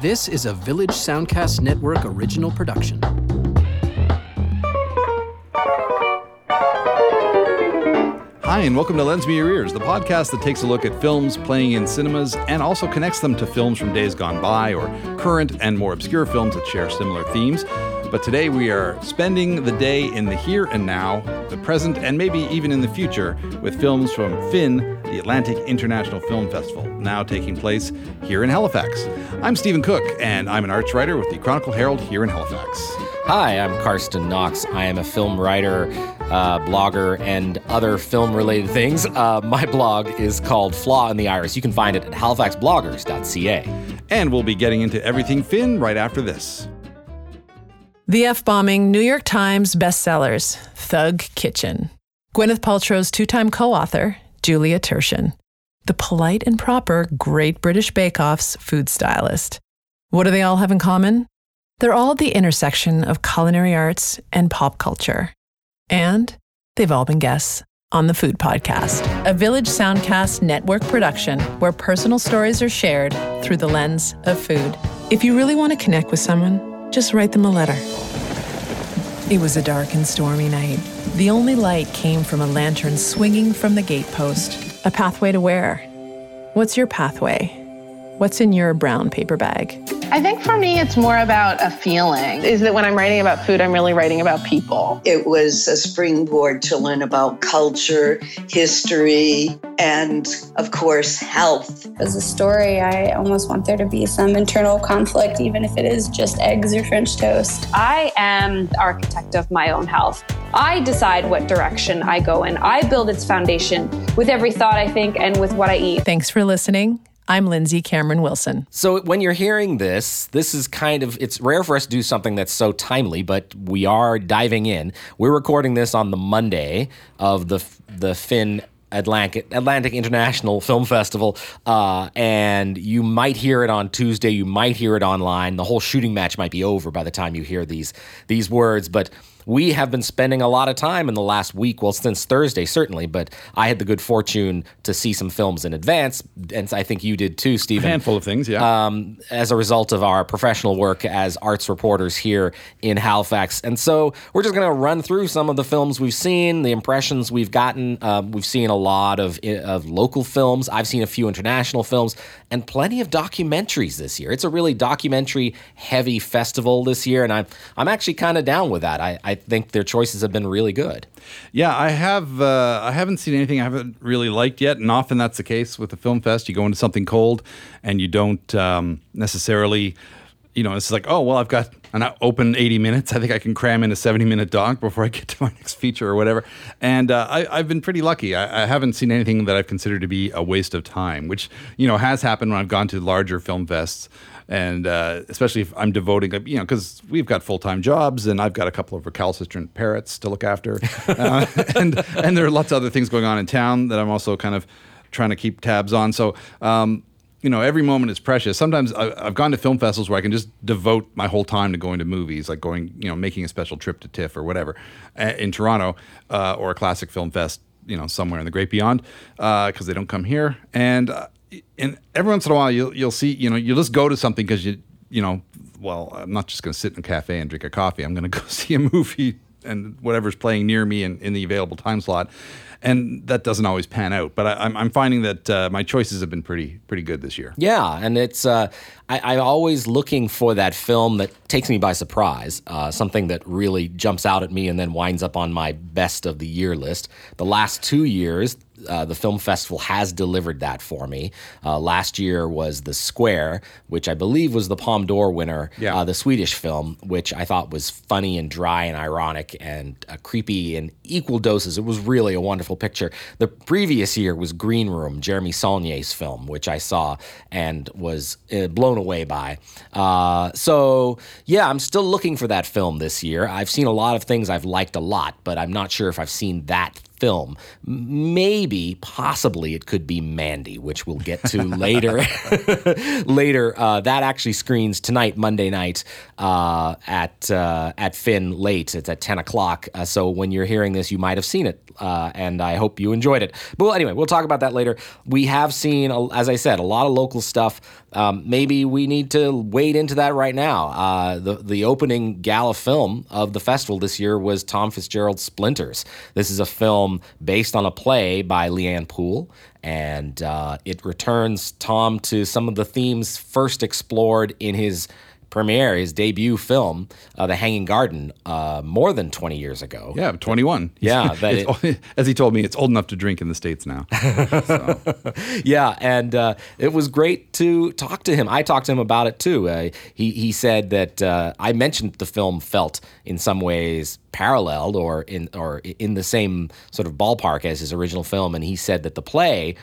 This is a Village Soundcast Network original production. Hi, and welcome to Lends Me Your Ears, the podcast that takes a look at films playing in cinemas and also connects them to films from days gone by or current and more obscure films that share similar themes. But today we are spending the day in the here and now, the present, and maybe even in the future with films from Finn, the Atlantic International Film Festival, now taking place here in Halifax. I'm Stephen Cook, and I'm an arts writer with the Chronicle Herald here in Halifax. Hi, I'm Karsten Knox. I am a film writer, blogger, and other film-related things. My blog is called Flaw in the Iris. You can find it at halifaxbloggers.ca. And we'll be getting into everything Finn right after this. The F-Bombing, New York Times bestsellers, Thug Kitchen. Gwyneth Paltrow's two-time co-author, Julia Tertian. The polite and proper Great British Bake Off's food stylist. What do they all have in common? They're all at the intersection of culinary arts and pop culture. And they've all been guests on The Food Podcast, a Village Soundcast Network production where personal stories are shared through the lens of food. If you really want to connect with someone, just write them a letter. It was a dark and stormy night. The only light came from a lantern swinging from the gatepost. A pathway to where? What's your pathway? What's in your brown paper bag? I think for me, it's more about a feeling, is that when I'm writing about food, I'm really writing about people. It was a springboard to learn about culture, history, and of course, health. As a story, I almost want there to be some internal conflict, even if it is just eggs or French toast. I am the architect of my own health. I decide what direction I go in. I build its foundation with every thought I think and with what I eat. Thanks for listening. I'm Lindsey Cameron Wilson. So when you're hearing this, this is kind of, it's rare for us to do something that's so timely, but we are diving in. We're recording this on the Monday of the Finn Atlantic International Film Festival, and you might hear it on Tuesday, you might hear it online. The whole shooting match might be over by the time you hear these words, but we have been spending a lot of time in the last week, well, since Thursday, certainly, but I had the good fortune to see some films in advance, and I think you did too, Stephen. A handful of things, yeah. As a result of our professional work as arts reporters here in Halifax. And so we're just going to run through some of the films we've seen, the impressions we've gotten. We've seen a lot of local films. I've seen a few international films and plenty of documentaries this year. It's a really documentary-heavy festival this year, and I'm actually kind of down with that. I think their choices have been really good. Yeah, I haven't seen anything I haven't really liked yet, and often that's the case with the film fest. You go into something cold, and you don't necessarily, you know, it's like, oh, well, I've got an open 80 minutes. I think I can cram in a 70-minute doc before I get to my next feature or whatever. And I've been pretty lucky. I haven't seen anything that I've considered to be a waste of time, which, you know, has happened when I've gone to larger film fests. And especially if I'm devoting, you know, because we've got full-time jobs and I've got a couple of recalcitrant parrots to look after. and there are lots of other things going on in town that I'm also kind of trying to keep tabs on. So, you know, every moment is precious. Sometimes I've gone to film festivals where I can just devote my whole time to going to movies, like going, you know, making a special trip to TIFF or whatever in Toronto or a classic film fest, you know, somewhere in the Great Beyond because they don't come here. And every once in a while, you'll see, you know, you'll just go to something because, you know, well, I'm not just going to sit in a cafe and drink a coffee. I'm going to go see a movie and whatever's playing near me in the available time slot. And that doesn't always pan out. But I'm finding that my choices have been pretty good this year. Yeah, and it's I'm always looking for that film that takes me by surprise, something that really jumps out at me and then winds up on my best of the year list. The last 2 years, the film festival has delivered that for me. Last year was The Square, which I believe was the Palme d'Or winner, yeah. The Swedish film, which I thought was funny and dry and ironic and creepy in equal doses. It was really a wonderful picture. The previous year was Green Room, Jeremy Saulnier's film, which I saw and was blown away by. So, yeah, I'm still looking for that film this year. I've seen a lot of things I've liked a lot, but I'm not sure if I've seen that film. Maybe, possibly, it could be Mandy, which we'll get to later. That actually screens tonight, Monday night, at Finn late. It's at 10 o'clock. So when you're hearing this, you might have seen it, and I hope you enjoyed it. But anyway, we'll talk about that later. We have seen, as I said, a lot of local stuff. maybe we need to wade into that right now. The opening gala film of the festival this year was Tom Fitzgerald's Splinters. This is a film based on a play by Leanne Poole, and it returns Tom to some of the themes first explored in his premiere, his debut film, The Hanging Garden, more than 20 years ago. Yeah, 21. Yeah. As he told me, it's old enough to drink in the States now. So. Yeah, and it was great to talk to him. I talked to him about it, too. He said that I mentioned the film felt in some ways paralleled or in the same sort of ballpark as his original film, and he said that the play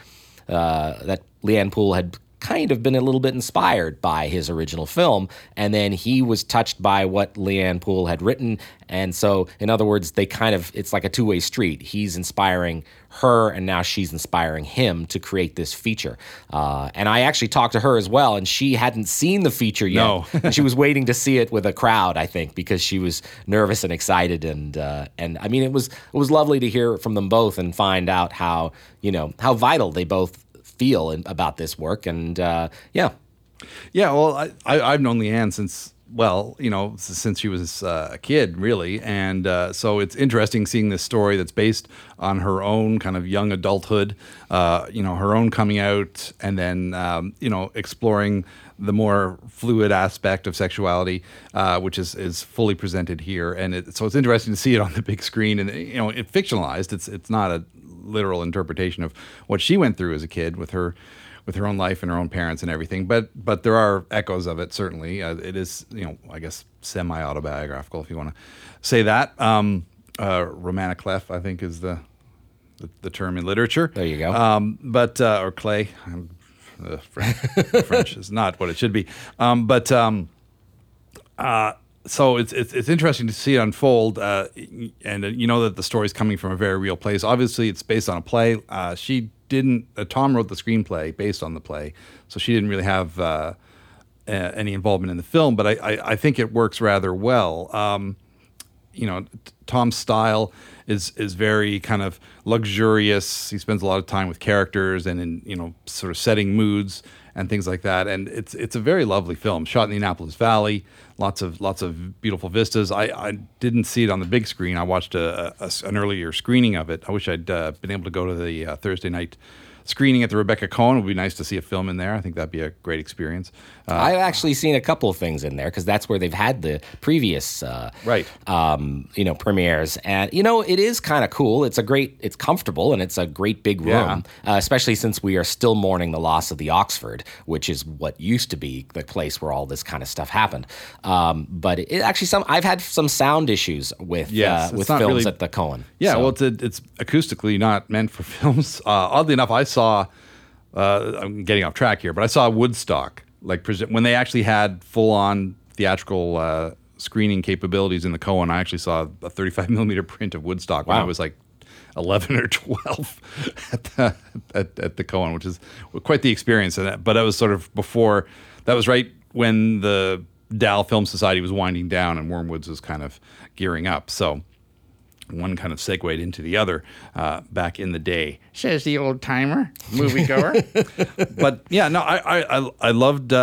that Leanne Poole had kind of been a little bit inspired by his original film, and then he was touched by what Leanne Poole had written, and so, in other words, they kind of, it's like a two-way street. He's inspiring her, and now she's inspiring him to create this feature. And I actually talked to her as well, and she hadn't seen the feature yet. No. And she was waiting to see it with a crowd, I think, because she was nervous and excited. And I mean, it was lovely to hear from them both and find out how, you know, how vital they both feel about this work. And yeah. Well, I've known Leanne since she was a kid, really, and so it's interesting seeing this story that's based on her own kind of young adulthood, her own coming out, and then exploring the more fluid aspect of sexuality, which is fully presented here, and so it's interesting to see it on the big screen, and it fictionalized. It's not a literal interpretation of what she went through as a kid with her own life and her own parents and everything, but there are echoes of it, certainly. It is, I guess, semi-autobiographical, if you want to say that. Romantic clef, I think, is the term in literature. There you go. Or clay. French is not what it should be. So it's interesting to see it unfold, and you know that the story's coming from a very real place. Obviously, it's based on a play. Tom wrote the screenplay based on the play, so she didn't really have any involvement in the film, but I think it works rather well. Tom's style is very kind of luxurious. He spends a lot of time with characters and in sort of setting moods and things like that. And it's a very lovely film, shot in the Annapolis Valley, lots of beautiful vistas. I didn't see it on the big screen. I watched an earlier screening of it. I wish I'd been able to go to the Thursday night screening at the Rebecca Cohen. It would be nice to see a film in there. I think that'd be a great experience. I've actually seen a couple of things in there because that's where they've had the previous premieres. And, it is kind of cool. It's comfortable, and it's a great big room, especially since we are still mourning the loss of the Oxford, which is what used to be the place where all this kind of stuff happened. But it actually, I've had some sound issues with films really, at the Cohen. Yeah, so. Well, it's acoustically not meant for films. Oddly enough, I'm getting off track here, but I saw Woodstock, when they actually had full-on theatrical screening capabilities in the Cohen. I actually saw a 35mm print of Woodstock when I was 11 or 12 at the Cohen, which is quite the experience. But that was sort of that was right when the Dal Film Society was winding down and Wormwoods was kind of gearing up, so one kind of segued into the other back in the day. Says the old-timer, moviegoer. But yeah, no, I loved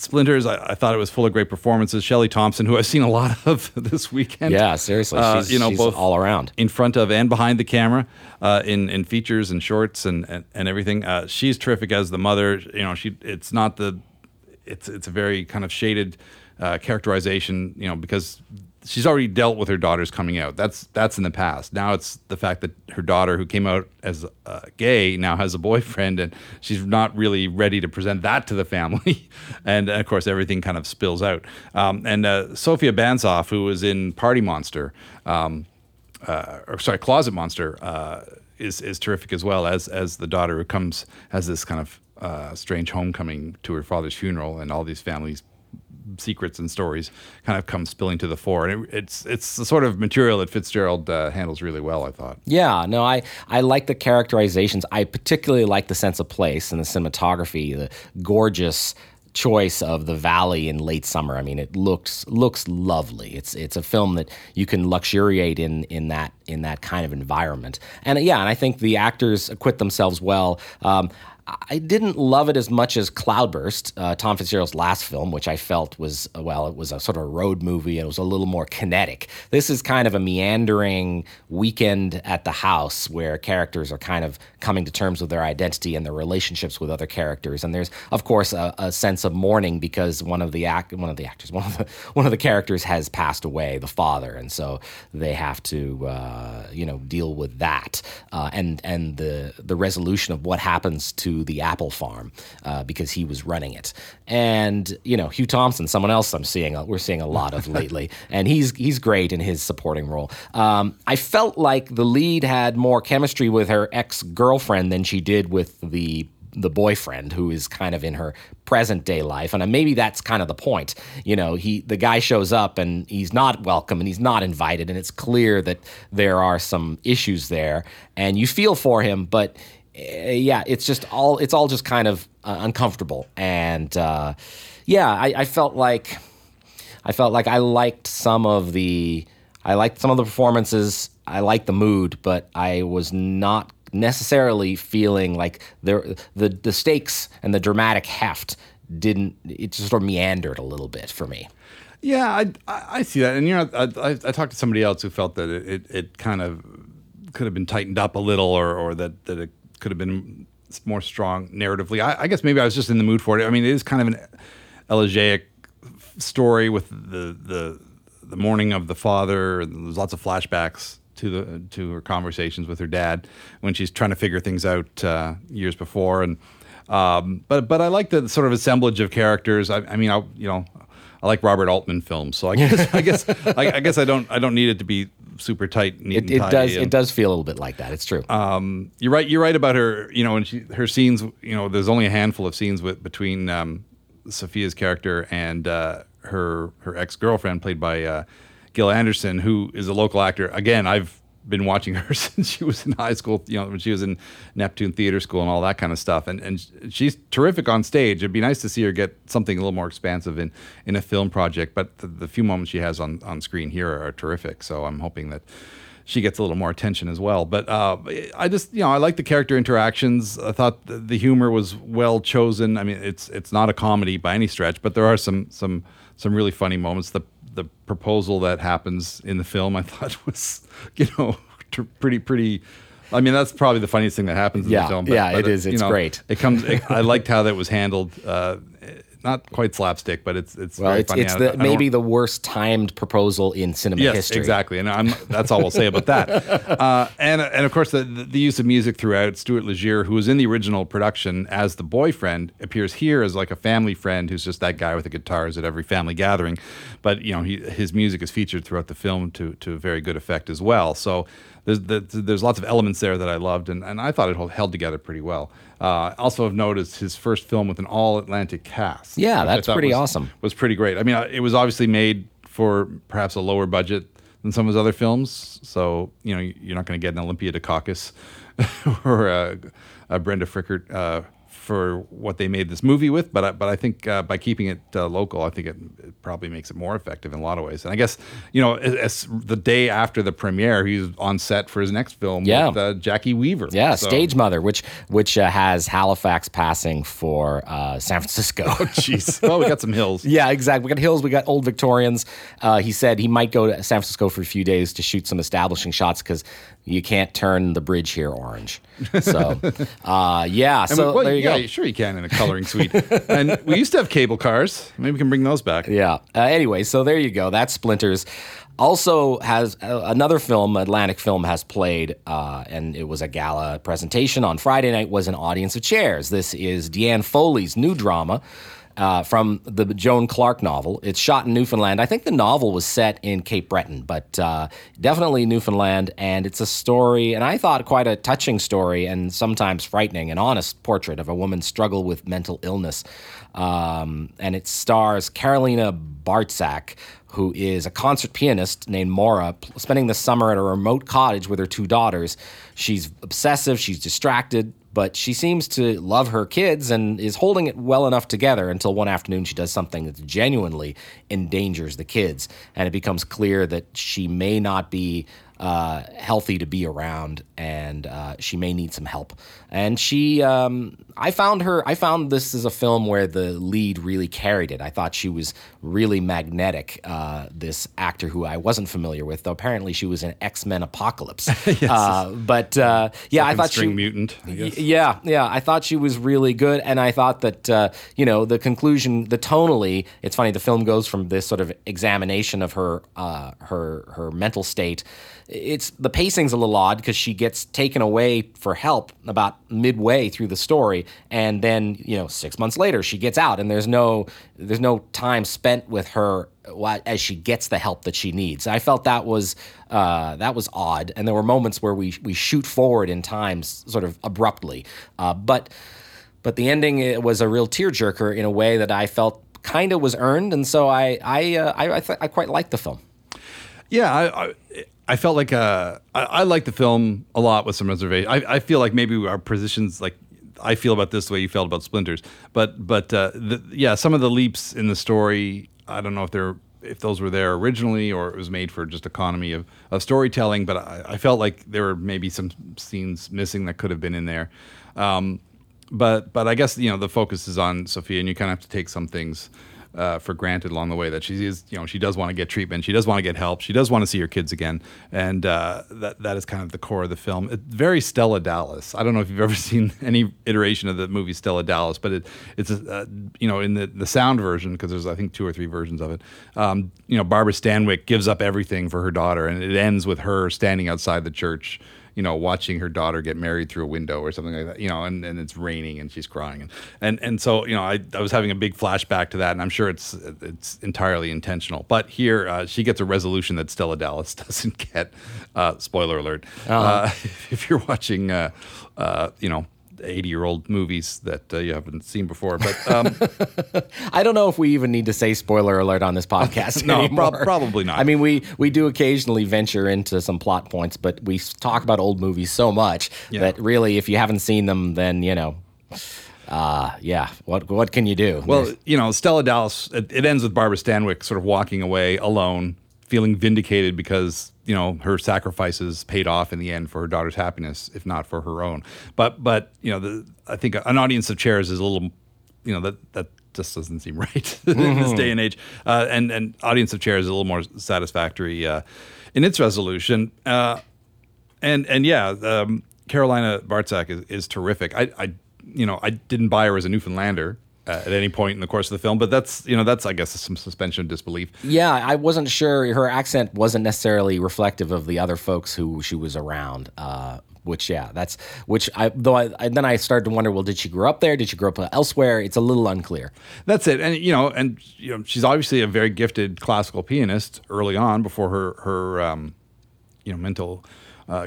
Splinters. I thought it was full of great performances. Shelley Thompson, who I've seen a lot of this weekend. Yeah, seriously. She's both all around. In front of and behind the camera, in features and shorts and everything. She's terrific as the mother. It's a very kind of shaded characterization, because she's already dealt with her daughter's coming out. That's in the past. Now it's the fact that her daughter, who came out as gay, now has a boyfriend, and she's not really ready to present that to the family. And, of course, everything kind of spills out. And Sophia Banzoff, who was in Closet Monster, is terrific as well as the daughter who has this kind of strange homecoming to her father's funeral, and all these families' secrets and stories kind of come spilling to the fore, and it's the sort of material that Fitzgerald handles really well, I thought. Yeah, no, I like the characterizations. I particularly like the sense of place and the cinematography, the gorgeous choice of the valley in late summer. I mean, it looks lovely. It's a film that you can luxuriate in that kind of environment. And I think the actors acquit themselves well. I didn't love it as much as Cloudburst, Tom Fitzgerald's last film, which I felt was, well, it was a sort of a road movie. It was a little more kinetic. This is kind of a meandering weekend at the house where characters are kind of coming to terms with their identity and their relationships with other characters. And there's, of course, a sense of mourning because one of the characters has passed away, the father, and so they have to, deal with that and the resolution of what happens to the apple farm because he was running it. And Hugh Thompson, someone else we're seeing a lot of lately, and he's great in his supporting role. I felt like the lead had more chemistry with her ex-girlfriend than she did with the boyfriend, who is kind of in her present day life. And maybe that's kind of the point. The guy shows up and he's not welcome and he's not invited, and it's clear that there are some issues there, and you feel for him, but yeah, it's all just kind of uncomfortable. And I felt like I liked some of the performances. I liked the mood, but I was not necessarily feeling like the stakes and the dramatic heft didn't. It just sort of meandered a little bit for me. Yeah, I see that, and I talked to somebody else who felt that it kind of could have been tightened up a little, or that it could have been more strong narratively. I guess maybe I was just in the mood for it. I mean, it is kind of an elegiac story with the mourning of the father. There's lots of flashbacks to her conversations with her dad when she's trying to figure things out years before. And but I like the sort of assemblage of characters. I like Robert Altman films, so I guess I don't need it to be super tight. It does feel a little bit like that. It's true. You're right. You're right about her. And her scenes. There's only a handful of scenes between Sophia's character and her ex-girlfriend, played by Gil Anderson, who is a local actor. Again, I've been watching her since she was in high school. When she was in Neptune Theater School and all that kind of stuff. And she's terrific on stage. It'd be nice to see her get something a little more expansive in a film project. But the few moments she has on screen here are terrific. So I'm hoping that she gets a little more attention as well. But I like the character interactions. I thought the humor was well chosen. I mean, it's not a comedy by any stretch, but there are some really funny moments. The proposal that happens in the film, I thought was, pretty. I mean, that's probably the funniest thing that happens in the film. But, it is. It's great. I liked how that was handled. Not quite slapstick, but it's very funny. Maybe the worst timed proposal in cinema history. Yes, exactly. And that's all we'll say about that. And of course, the use of music throughout. Stuart Legere, who was in the original production as the boyfriend, appears here as like a family friend who's just that guy with the guitars at every family gathering. But, his music is featured throughout the film to very good effect as well. So there's lots of elements there that I loved, and I thought it held together pretty well. Also, I've noticed his first film with an all-Atlantic cast. Yeah, that's pretty awesome. Was pretty great. I mean, it was obviously made for perhaps a lower budget than some of his other films, so you're not going to get an Olympia Dukakis or a Brenda Frickert for what they made this movie with. But I think by keeping it local, I think it probably makes it more effective in a lot of ways. And I guess as the day after the premiere, he's on set for his next film with Jackie Weaver. Yeah, so. Stage Mother, which has Halifax passing for San Francisco. Oh, jeez. Well, we got some hills. Yeah, exactly. We got hills. We got old Victorians. He said he might go to San Francisco for a few days to shoot some establishing shots because you can't turn the bridge here orange. So, there you go. Yeah, sure you can in a coloring suite. And we used to have cable cars. Maybe we can bring those back. Yeah. Anyway, so there you go. That's Splinters. Also has another film, Atlantic Film, has played, and it was a gala presentation on Friday night, was an audience of chairs. This is Deanne Foley's new drama from the Joan Clark novel. It's shot in Newfoundland. I think the novel was set in Cape Breton, but definitely Newfoundland. And it's a story, and I thought quite a touching story and sometimes frightening, an honest portrait of a woman's struggle with mental illness. And it stars Carolina Bartczak, who is a concert pianist named Maura, spending the summer at a remote cottage with her two daughters. She's obsessive, she's distracted, but she seems to love her kids and is holding it well enough together until one afternoon she does something that genuinely endangers the kids. And it becomes clear that she may not be healthy to be around, and she may need some help. And she, I found this is a film where the lead really carried it. I thought she was really magnetic, this actor who I wasn't familiar with, though apparently she was in X-Men Apocalypse. Yes. Yeah, I thought she... Second-string mutant, I guess. Yeah, I thought she was really good, and I thought that, the conclusion, tonally, it's funny, the film goes from this sort of examination of her mental state. It's the pacing's a little odd because she gets taken away for help about midway through the story, and then 6 months later she gets out, and there's no time spent with her as she gets the help that she needs. I felt that was odd, and there were moments where we shoot forward in time sort of abruptly, but the ending, it was a real tearjerker in a way that I felt kind of was earned, and so I quite liked the film. Yeah, I felt like I like the film a lot with some reservation. I feel like maybe our positions, like I feel about this the way you felt about Splinters, but some of the leaps in the story, I don't know if those were there originally or it was made for just economy of storytelling, but I felt like there were maybe some scenes missing that could have been in there. But I guess the focus is on Sophia, and you kind of have to take some things for granted along the way, that she does want to get treatment, she does want to get help, she does want to see her kids again, and that is kind of the core of the film. It's very Stella Dallas. I don't know if you've ever seen any iteration of the movie Stella Dallas, but it's in the sound version, because there's I think two or three versions of it. Barbara Stanwyck gives up everything for her daughter, and it ends with her standing outside the church, watching her daughter get married through a window or something like that, and it's raining and she's crying. And so, I was having a big flashback to that, and I'm sure it's entirely intentional. But here, she gets a resolution that Stella Dallas doesn't get. Spoiler alert. Uh-huh. If you're watching, 80-year-old movies that you haven't seen before. But I don't know if we even need to say spoiler alert on this podcast. No, probably not. I mean, we do occasionally venture into some plot points, but we talk about old movies so much that really, if you haven't seen them, then, what can you do? Well, Stella Dallas, it ends with Barbara Stanwyck sort of walking away alone, feeling vindicated because, her sacrifices paid off in the end for her daughter's happiness, if not for her own. I think an audience of chairs is a little, that just doesn't seem right in this day and age. And audience of chairs is a little more satisfactory in its resolution. Carolina Bartczak is terrific. I didn't buy her as a Newfoundlander at any point in the course of the film, but that's I guess some suspension of disbelief. Yeah, I wasn't sure. Her accent wasn't necessarily reflective of the other folks who she was around. Then I started to wonder, well, did she grow up there? Did she grow up elsewhere? It's a little unclear. That's it, and she's obviously a very gifted classical pianist early on before her mental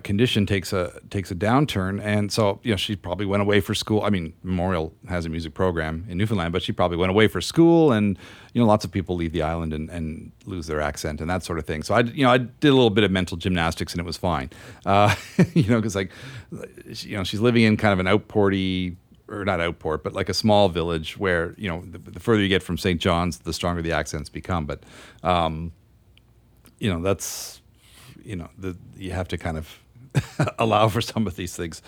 condition takes a downturn, and so she probably went away for school. I mean, Memorial has a music program in Newfoundland, but she probably went away for school, and lots of people leave the island and lose their accent and that sort of thing. So I did a little bit of mental gymnastics, and it was fine, because she's living in kind of an outporty, or not outport, but like a small village where the further you get from St. John's, the stronger the accents become. But that's. You have to kind of allow for some of these things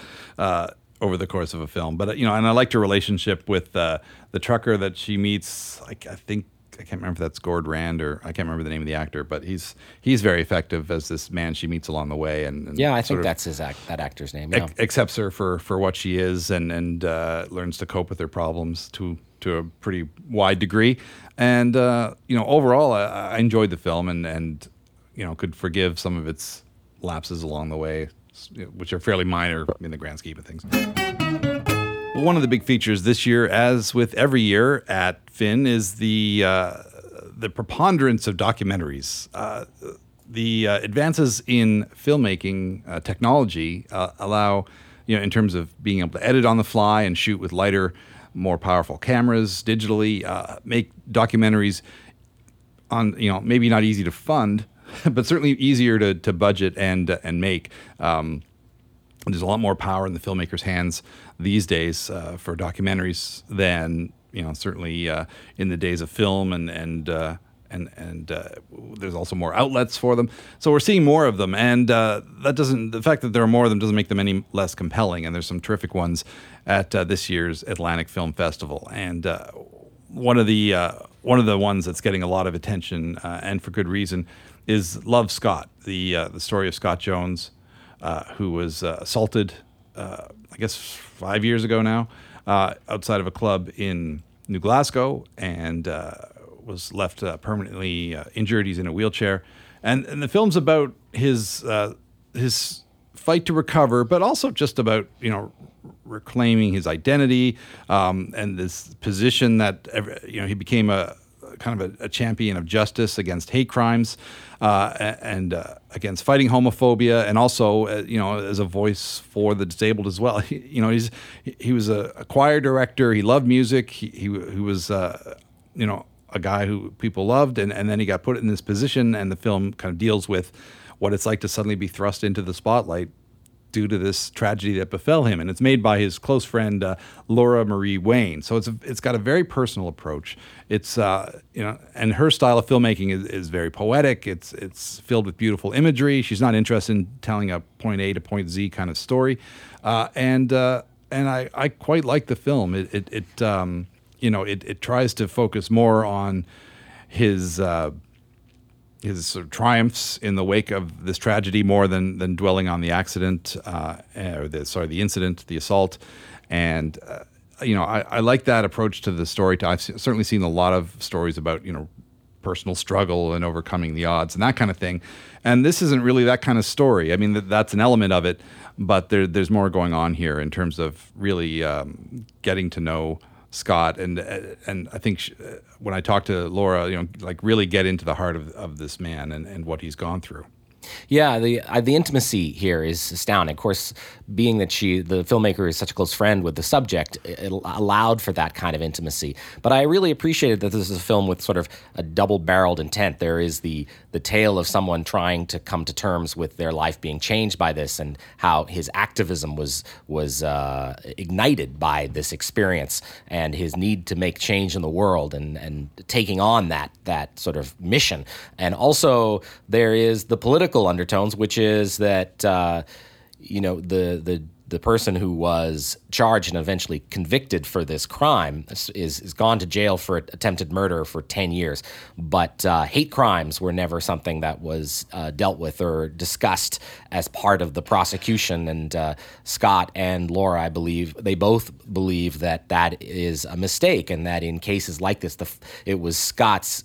over the course of a film. But, and I liked her relationship with the trucker that she meets. I can't remember if that's Gord Rand, or I can't remember the name of the actor, but he's very effective as this man she meets along the way. I think that's that actor's name. Yeah. Accepts her for what she is and learns to cope with her problems to a pretty wide degree. And, overall, I enjoyed the film and could forgive some of its lapses along the way, which are fairly minor in the grand scheme of things. One of the big features this year, as with every year at Finn, is the preponderance of documentaries. The advances in filmmaking technology allow, in terms of being able to edit on the fly and shoot with lighter, more powerful cameras digitally, make documentaries on, maybe not easy to fund, but certainly easier to budget and make. There's a lot more power in the filmmaker's hands these days for documentaries than certainly in the days of film and and there's also more outlets for them. So we're seeing more of them, and the fact that there are more of them doesn't make them any less compelling. And there's some terrific ones at this year's Atlantic Film Festival, and one of the ones that's getting a lot of attention, and for good reason, is Love Scott, the story of Scott Jones, who was assaulted, I guess 5 years ago now, outside of a club in New Glasgow, and was left permanently injured. He's in a wheelchair, and the film's about his fight to recover, but also just about reclaiming his identity, and this position that he became a kind of a champion of justice against hate crimes, and against fighting homophobia, and also as a voice for the disabled as well. He was a choir director. He loved music. He was a guy who people loved, and then he got put in this position, and the film kind of deals with what it's like to suddenly be thrust into the spotlight due to this tragedy that befell him. And it's made by his close friend, Laura Marie Wayne. So it's got a very personal approach. It's, and her style of filmmaking is very poetic. It's filled with beautiful imagery. She's not interested in telling a point A to point Z kind of story. And I quite like the film. It tries to focus more on his sort of triumphs in the wake of this tragedy, more than dwelling on the accident, the incident, the assault. And, I like that approach to the story. I've certainly seen a lot of stories about, personal struggle and overcoming the odds and that kind of thing. And this isn't really that kind of story. I mean, that's an element of it, but there's more going on here in terms of really getting to know Scott, and I think when I talked to Laura, really get into the heart of this man and what he's gone through. Yeah, the intimacy here is astounding. Of course, being that the filmmaker is such a close friend with the subject, it allowed for that kind of intimacy. But I really appreciated that this is a film with sort of a double-barreled intent. There is the tale of someone trying to come to terms with their life being changed by this, and how his activism was ignited by this experience, and his need to make change in the world, and taking on that sort of mission. And also there is the political undertones, which is that the person who was charged and eventually convicted for this crime is gone to jail for attempted murder for 10 years. But hate crimes were never something that was dealt with or discussed as part of the prosecution. And Scott and Laura, I believe, they both believe that is a mistake, and that in cases like this, it was Scott's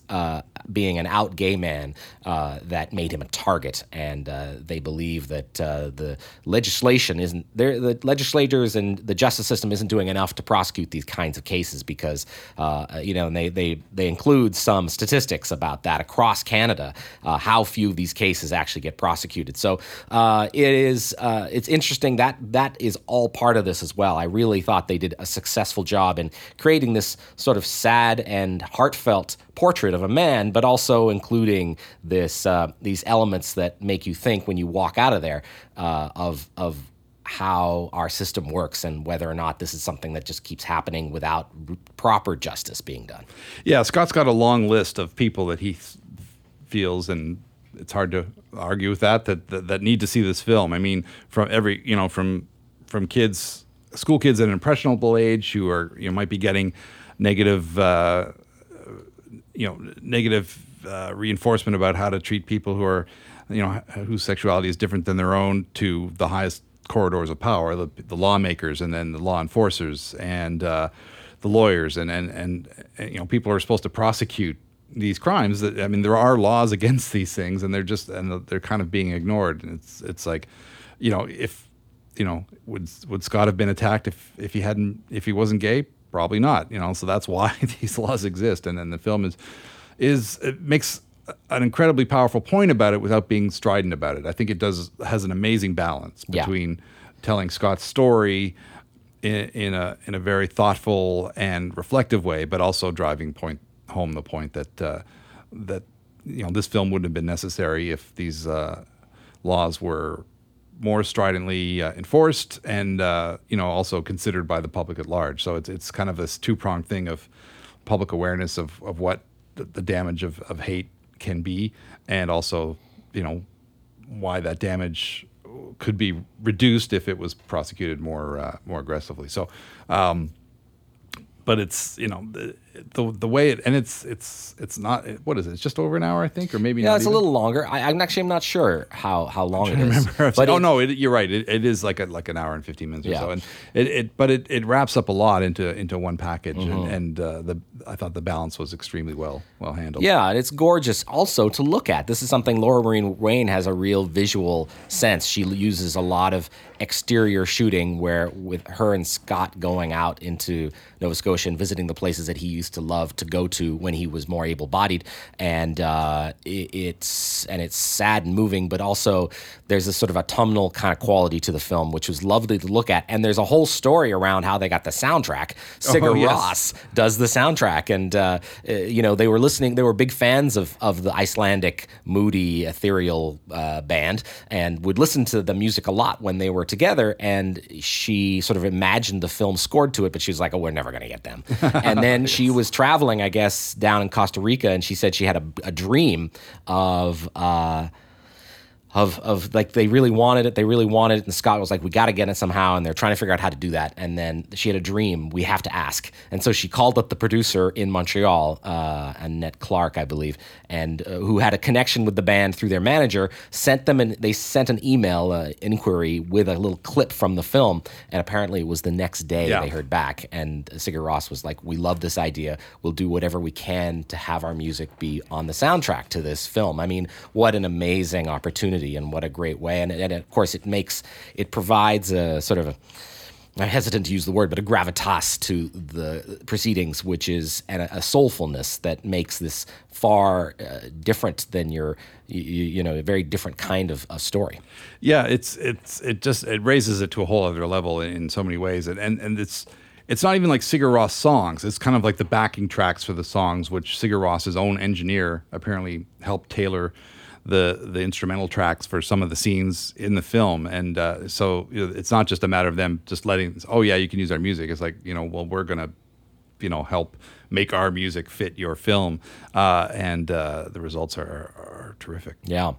being an out gay man that made him a target. And they believe that the legislation isn't there. The legislators and the justice system isn't doing enough to prosecute these kinds of cases because, and they include some statistics about that across Canada, how few of these cases actually get prosecuted. So it's interesting that is all part of this as well. I really thought they did a successful job in creating this sort of sad and heartfelt portrait of a man, but also including this these elements that make you think when you walk out of there of how our system works and whether or not this is something that just keeps happening without proper justice being done. Yeah, Scott's got a long list of people that he feels, and it's hard to argue with that need to see this film. I mean, from every, from kids, school kids at an impressionable age who are, might be getting negative reinforcement about how to treat people who are, whose sexuality is different than their own, to the highest corridors of power, the lawmakers, and then the law enforcers, and the lawyers, and people are supposed to prosecute these crimes. That, I mean, there are laws against these things, and they're kind of being ignored. And it's like, would Scott have been attacked if he wasn't gay? Probably not. So that's why these laws exist. And then the film it makes an incredibly powerful point about it without being strident about it. I think it has an amazing balance between telling Scott's story in a very thoughtful and reflective way, but also driving home the point that this film wouldn't have been necessary if these laws were more stridently enforced and also considered by the public at large. So it's kind of this two-pronged thing of public awareness of what the damage of hate can be, and also, you know, why that damage could be reduced if it was prosecuted more aggressively. So, but it's, you know, the way it, and it's not, what is it? It's just over an hour, I think, or maybe not. Yeah, it's even a little longer. I'm not sure how long it is. But you're right. It is like an hour and 15 minutes or so. And it wraps up a lot into one package. Mm-hmm. I thought the balance was extremely well handled. Yeah, and it's gorgeous also to look at. This is something Laura Marie Wayne has a real visual sense. She uses a lot of exterior shooting where with her and Scott going out into Nova Scotia and visiting the places that he used to love to go to when he was more able-bodied, and it's sad and moving, but also there's this sort of autumnal kind of quality to the film, which was lovely to look at. And there's a whole story around how they got the soundtrack. Sigur Rós does the soundtrack, and they were listening. They were big fans of the Icelandic moody ethereal band, and would listen to the music a lot when they were together. And she sort of imagined the film scored to it, but she was like, "Oh, we're never going to get them." And then she was traveling, I guess, down in Costa Rica, and she said she had a dream of like they really wanted it, and Scott was like, "We got to get it somehow," and they're trying to figure out how to do that. And then she had a dream, "We have to ask," and so she called up the producer in Montreal, Annette Clark, I believe, and who had a connection with the band through their manager, sent an email inquiry with a little clip from the film, and apparently it was the next day they heard back, and Sigur Rós was like, "We love this idea. We'll do whatever we can to have our music be on the soundtrack to this film." I mean, what an amazing opportunity, and what a great way. And of course, it provides a sort of, I'm hesitant to use the word, but a gravitas to the proceedings, which is a soulfulness that makes this far different than a very different kind of story. Yeah, it raises it to a whole other level in so many ways, and it's not even like Sigur Rós songs. It's kind of like the backing tracks for the songs, which Sigur Rós' own engineer apparently helped tailor the instrumental tracks for some of the scenes in the film. And so, you know, it's not just a matter of them just letting, "Oh yeah, you can use our music." It's like, you know, well, we're going to, you know, help make our music fit your film. And the results are terrific. Yeah.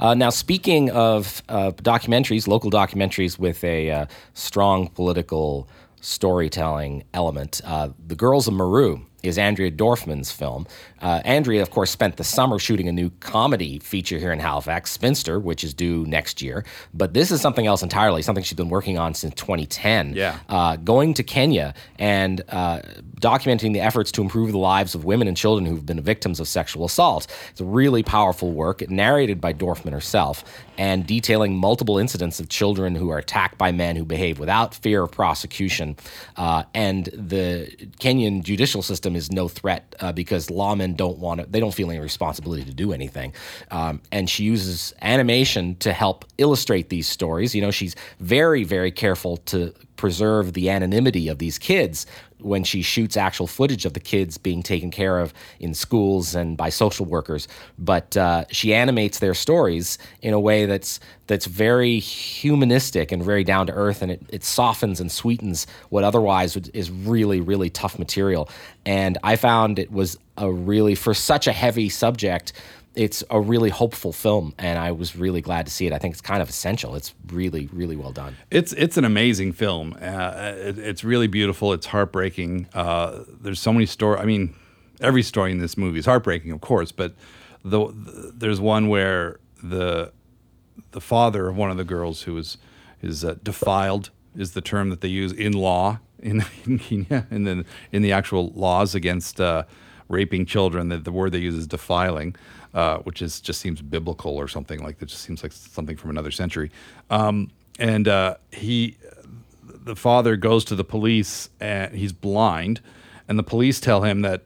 Now, speaking of documentaries, local documentaries with a strong political storytelling element, The Girls of Maru is Andrea Dorfman's film. Andrea, of course, spent the summer shooting a new comedy feature here in Halifax, Spinster, which is due next year. But this is something else entirely, something she's been working on since 2010. Yeah. Going to Kenya and documenting the efforts to improve the lives of women and children who've been victims of sexual assault. It's a really powerful work, narrated by Dorfman herself, and detailing multiple incidents of children who are attacked by men who behave without fear of prosecution. And the Kenyan judicial system is no threat because lawmen they don't feel any responsibility to do anything. And she uses animation to help illustrate these stories. You know, she's very, very careful to preserve the anonymity of these kids when she shoots actual footage of the kids being taken care of in schools and by social workers. But she animates their stories in a way that's very humanistic and very down to earth, and it softens and sweetens what otherwise is really, really tough material. And I found it was for such a heavy subject, it's a really hopeful film, and I was really glad to see it. I think it's kind of essential. It's really, really well done. It's an amazing film. It's really beautiful. It's heartbreaking. There's so many stories. I mean, every story in this movie is heartbreaking, of course, but there's one where the father of one of the girls who is defiled, is the term that they use in law in Kenya, and then in the actual laws against raping children, that the word they use is defiling, which is just seems biblical or something like that. Just seems like something from another century. The father goes to the police, and he's blind, and the police tell him that,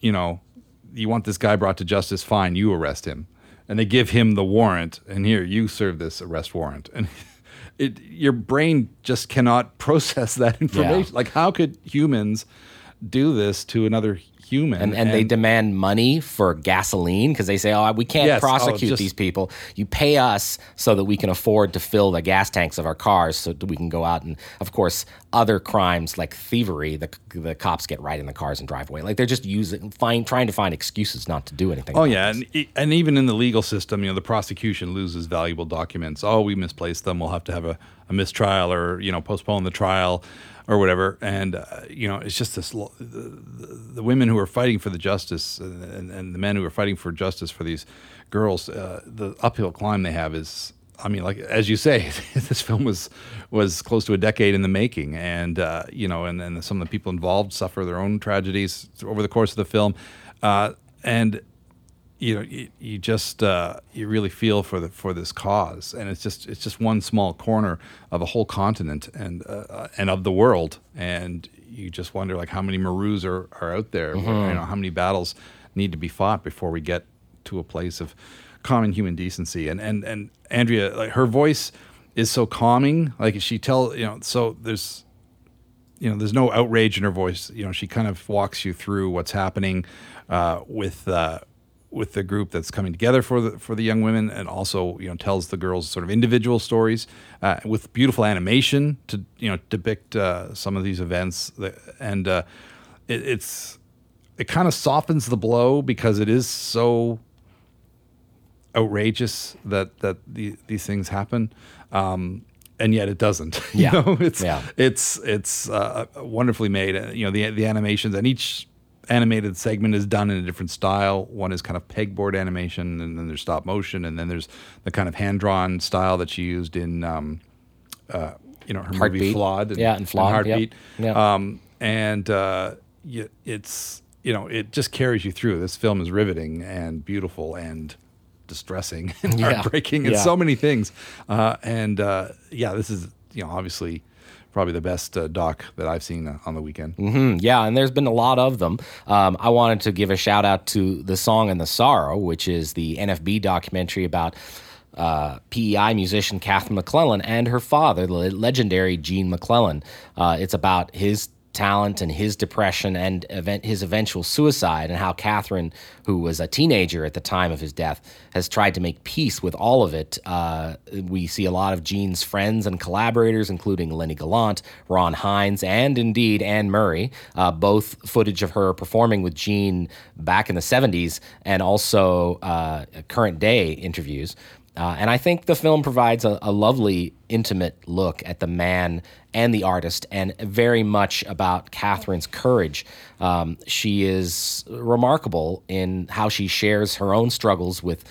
you know, you want this guy brought to justice, fine, you arrest him. And they give him the warrant, and here, you serve this arrest warrant. And your brain just cannot process that information. Yeah. Like, how could humans do this to another human. And they demand money for gasoline because they say, oh, we can't prosecute these people. You pay us so that we can afford to fill the gas tanks of our cars so that we can go out. And, of course, other crimes like thievery, the cops get right in the cars and drive away. Like, they're just trying to find excuses not to do anything. Oh, yeah. And even in the legal system, you know, the prosecution loses valuable documents. Oh, we misplaced them. We'll have to have a mistrial or, you know, postpone the trial or whatever. And, you know, it's just this the women who are fighting for the justice and the men who are fighting for justice for these girls, the uphill climb they have is, I mean, like, as you say, this film was close to a decade in the making. And, you know, and some of the people involved suffer their own tragedies over the course of the film. And, you know, you just you really feel for this cause, and it's just one small corner of a whole continent and of the world, and you just wonder like how many Marus are out there, mm-hmm. You know, how many battles need to be fought before we get to a place of common human decency. And Andrea, like, her voice is so calming, like she there's no outrage in her voice. You know, she kind of walks you through what's happening with the group that's coming together for the young women, and also, you know, tells the girls sort of individual stories with beautiful animation to, you know, depict some of these events. And it kind of softens the blow because it is so outrageous that these things happen, and yet it doesn't. Yeah. You know, it's wonderfully made. You know, the animations and each animated segment is done in a different style. One is kind of pegboard animation, and then there's stop motion, and then there's the kind of hand-drawn style that she used in, her Heartbeat movie Flawed. And Flawed. And Heartbeat. Yep. It's, you know, it just carries you through. This film is riveting and beautiful and distressing and heartbreaking and so many things. This is, you know, obviously probably the best doc that I've seen on the weekend. Mm-hmm. Yeah, and there's been a lot of them. I wanted to give a shout-out to The Song and the Sorrow, which is the NFB documentary about PEI musician Catherine McClellan and her father, the legendary Gene McClellan. It's about his talent and his depression and his eventual suicide, and how Catherine, who was a teenager at the time of his death, has tried to make peace with all of it. We see a lot of Gene's friends and collaborators, including Lenny Gallant, Ron Hines, and indeed Anne Murray, both footage of her performing with Gene back in the 70s and also current day interviews. And I think the film provides a lovely, intimate look at the man and the artist, and very much about Catherine's courage. She is remarkable in how she shares her own struggles with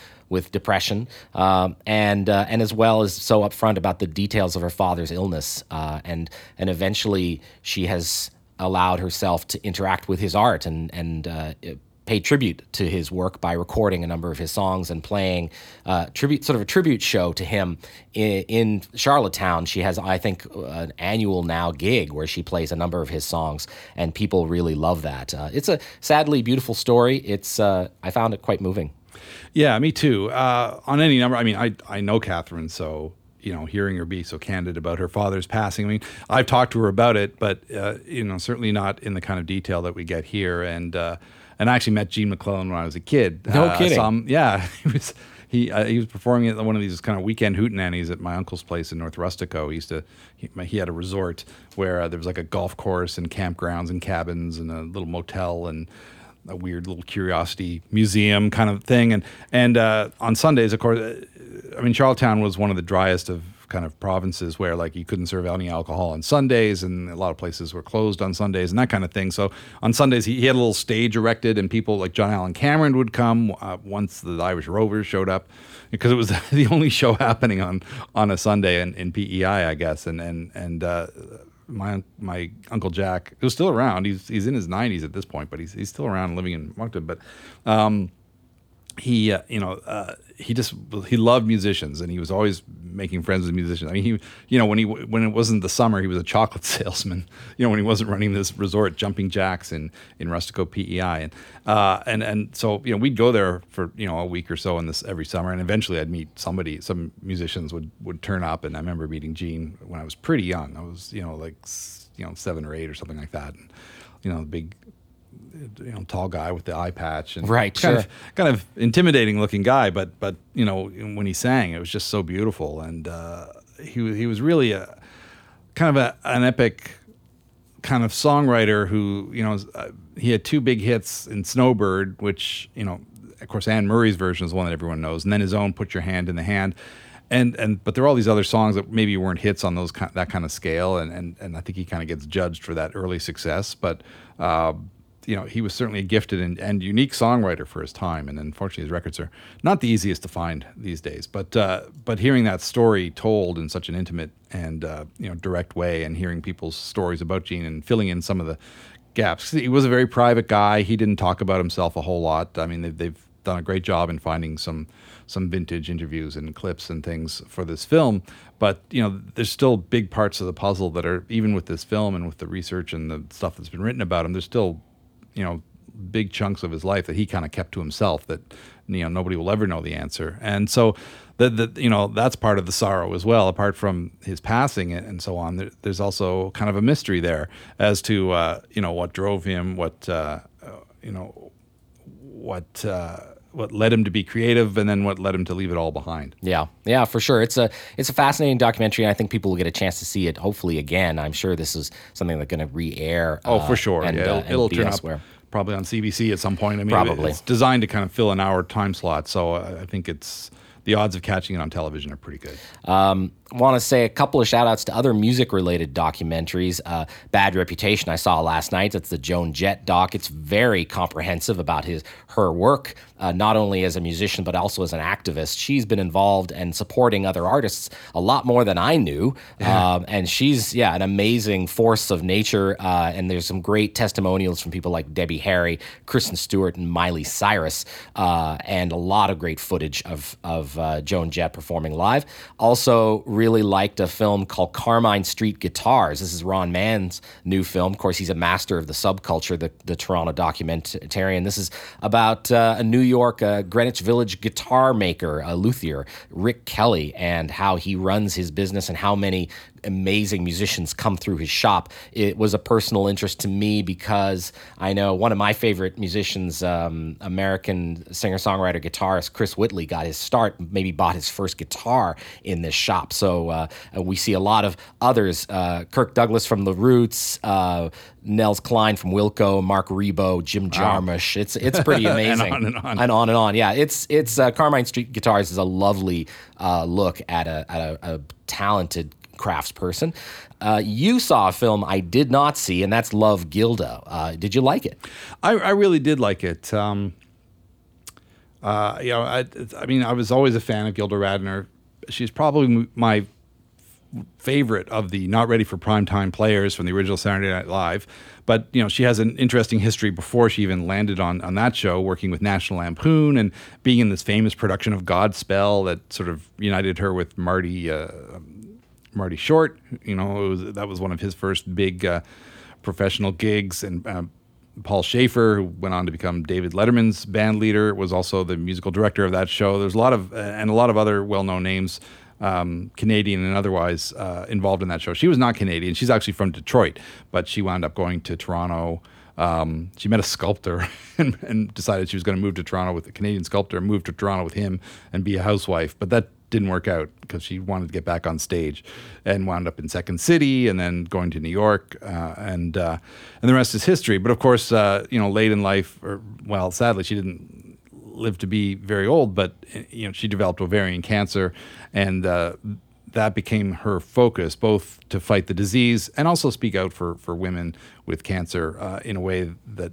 depression, and as well as so upfront about the details of her father's illness. And eventually she has allowed herself to interact with his art and pay tribute to his work by recording a number of his songs and playing a tribute show to him in Charlottetown. She has, I think, an annual now gig where she plays a number of his songs, and people really love that. It's a sadly beautiful story. It's I found it quite moving. Yeah, me too. On any number, I mean, I know Catherine, so, you know, hearing her be so candid about her father's passing, I mean, I've talked to her about it, but, you know, certainly not in the kind of detail that we get here. And I actually met Gene McClellan when I was a kid. No kidding. He was performing at one of these kind of weekend hootenannies at my uncle's place in North Rustico. He had a resort where there was like a golf course and campgrounds and cabins and a little motel and a weird little curiosity museum kind of thing. And on Sundays, of course, I mean, Charlottetown was one of the driest of kind of provinces where, like, you couldn't serve any alcohol on Sundays, and a lot of places were closed on Sundays and that kind of thing. So on Sundays, he had a little stage erected, and people like John Allen Cameron would come once the Irish Rovers showed up, because it was the only show happening on a Sunday in PEI, I guess. And my Uncle Jack, who's still around, he's in his 90s at this point, but he's still around living in Moncton. But he loved musicians, and he was always making friends with musicians. I mean, when it wasn't the summer, he was a chocolate salesman. You know, when he wasn't running this resort, Jumping Jacks in Rustico, PEI, and so, you know, we'd go there for, you know, a week or so in this every summer, and eventually I'd meet somebody. Some musicians would turn up, and I remember meeting Gene when I was pretty young. I was 7 or 8 or something like that, and, you know, big tall guy with the eye patch and kind of intimidating looking guy, but you know, when he sang, it was just so beautiful, and he was really a kind of an epic kind of songwriter who, you know, he had two big hits in Snowbird, which, you know, of course, Anne Murray's version is the one that everyone knows, and then his own Put Your Hand in the Hand. And but there are all these other songs that maybe weren't hits on those that kind of scale, and I think he kind of gets judged for that early success. But you know, he was certainly a gifted and unique songwriter for his time, and unfortunately, his records are not the easiest to find these days. But hearing that story told in such an intimate and you know, direct way, and hearing people's stories about Gene and filling in some of the gaps, he was a very private guy. He didn't talk about himself a whole lot. I mean, they've done a great job in finding some vintage interviews and clips and things for this film, but you know, there's still big parts of the puzzle that are, even with this film and with the research and the stuff that's been written about him, there's still, you know, big chunks of his life that he kind of kept to himself, that, you know, nobody will ever know the answer. And so the you know, that's part of the sorrow as well, apart from his passing and so on. There's also kind of a mystery there as to you know, what drove him, what led him to be creative, and then what led him to leave it all behind. Yeah, for sure. It's a fascinating documentary, and I think people will get a chance to see it, hopefully, again. I'm sure this is something that's going to re-air. Oh, for sure. And, it'll turn elsewhere. Up probably on CBC at some point. I mean, probably. It's designed to kind of fill an hour time slot, so I think it's... the odds of catching it on television are pretty good. Want to say a couple of shout-outs to other music-related documentaries. Bad Reputation I saw last night. That's the Joan Jett doc. It's very comprehensive about her work, not only as a musician but also as an activist. She's been involved and supporting other artists a lot more than I knew. Yeah. And she's, an amazing force of nature. And there's some great testimonials from people like Debbie Harry, Kristen Stewart, and Miley Cyrus, and a lot of great footage of Joan Jett performing live. Also really liked a film called Carmine Street Guitars. This is Ron Mann's new film. Of course, he's a master of the subculture, the Toronto documentarian. This is about a New York Greenwich Village guitar maker, a luthier, Rick Kelly, and how he runs his business and how many amazing musicians come through his shop. It was a personal interest to me because I know one of my favorite musicians, American singer-songwriter, guitarist Chris Whitley, got his start, maybe bought his first guitar in this shop. So we see a lot of others, Kirk Douglas from The Roots, Nels Klein from Wilco, Mark Rebo, Jim Jarmusch. Wow. It's pretty amazing. And on and on. Yeah, it's Carmine Street Guitars is a lovely look at a talented craftsperson. You saw a film I did not see, and that's Love, Gilda. Did you like it? I really did like it. I mean, I was always a fan of Gilda Radner. She's probably my favorite of the not ready for primetime players from the original Saturday Night Live. But, you know, she has an interesting history before she even landed on that show, working with National Lampoon and being in this famous production of Godspell that sort of united her with Marty Short. You know, that was one of his first big professional gigs, and Paul Schaefer, who went on to become David Letterman's band leader, was also the musical director of that show. There's a lot of other well-known names, Canadian and otherwise, involved in that show. She was not Canadian. She's actually from Detroit, but she wound up going to Toronto. She met a sculptor and decided she was going to move to Toronto with a Canadian sculptor, moved to Toronto with him and be a housewife. But that didn't work out because she wanted to get back on stage, and wound up in Second City, and then going to New York, and the rest is history. But of course, you know, late in life, sadly, she didn't live to be very old. But you know, she developed ovarian cancer, and that became her focus, both to fight the disease and also speak out for women with cancer in a way that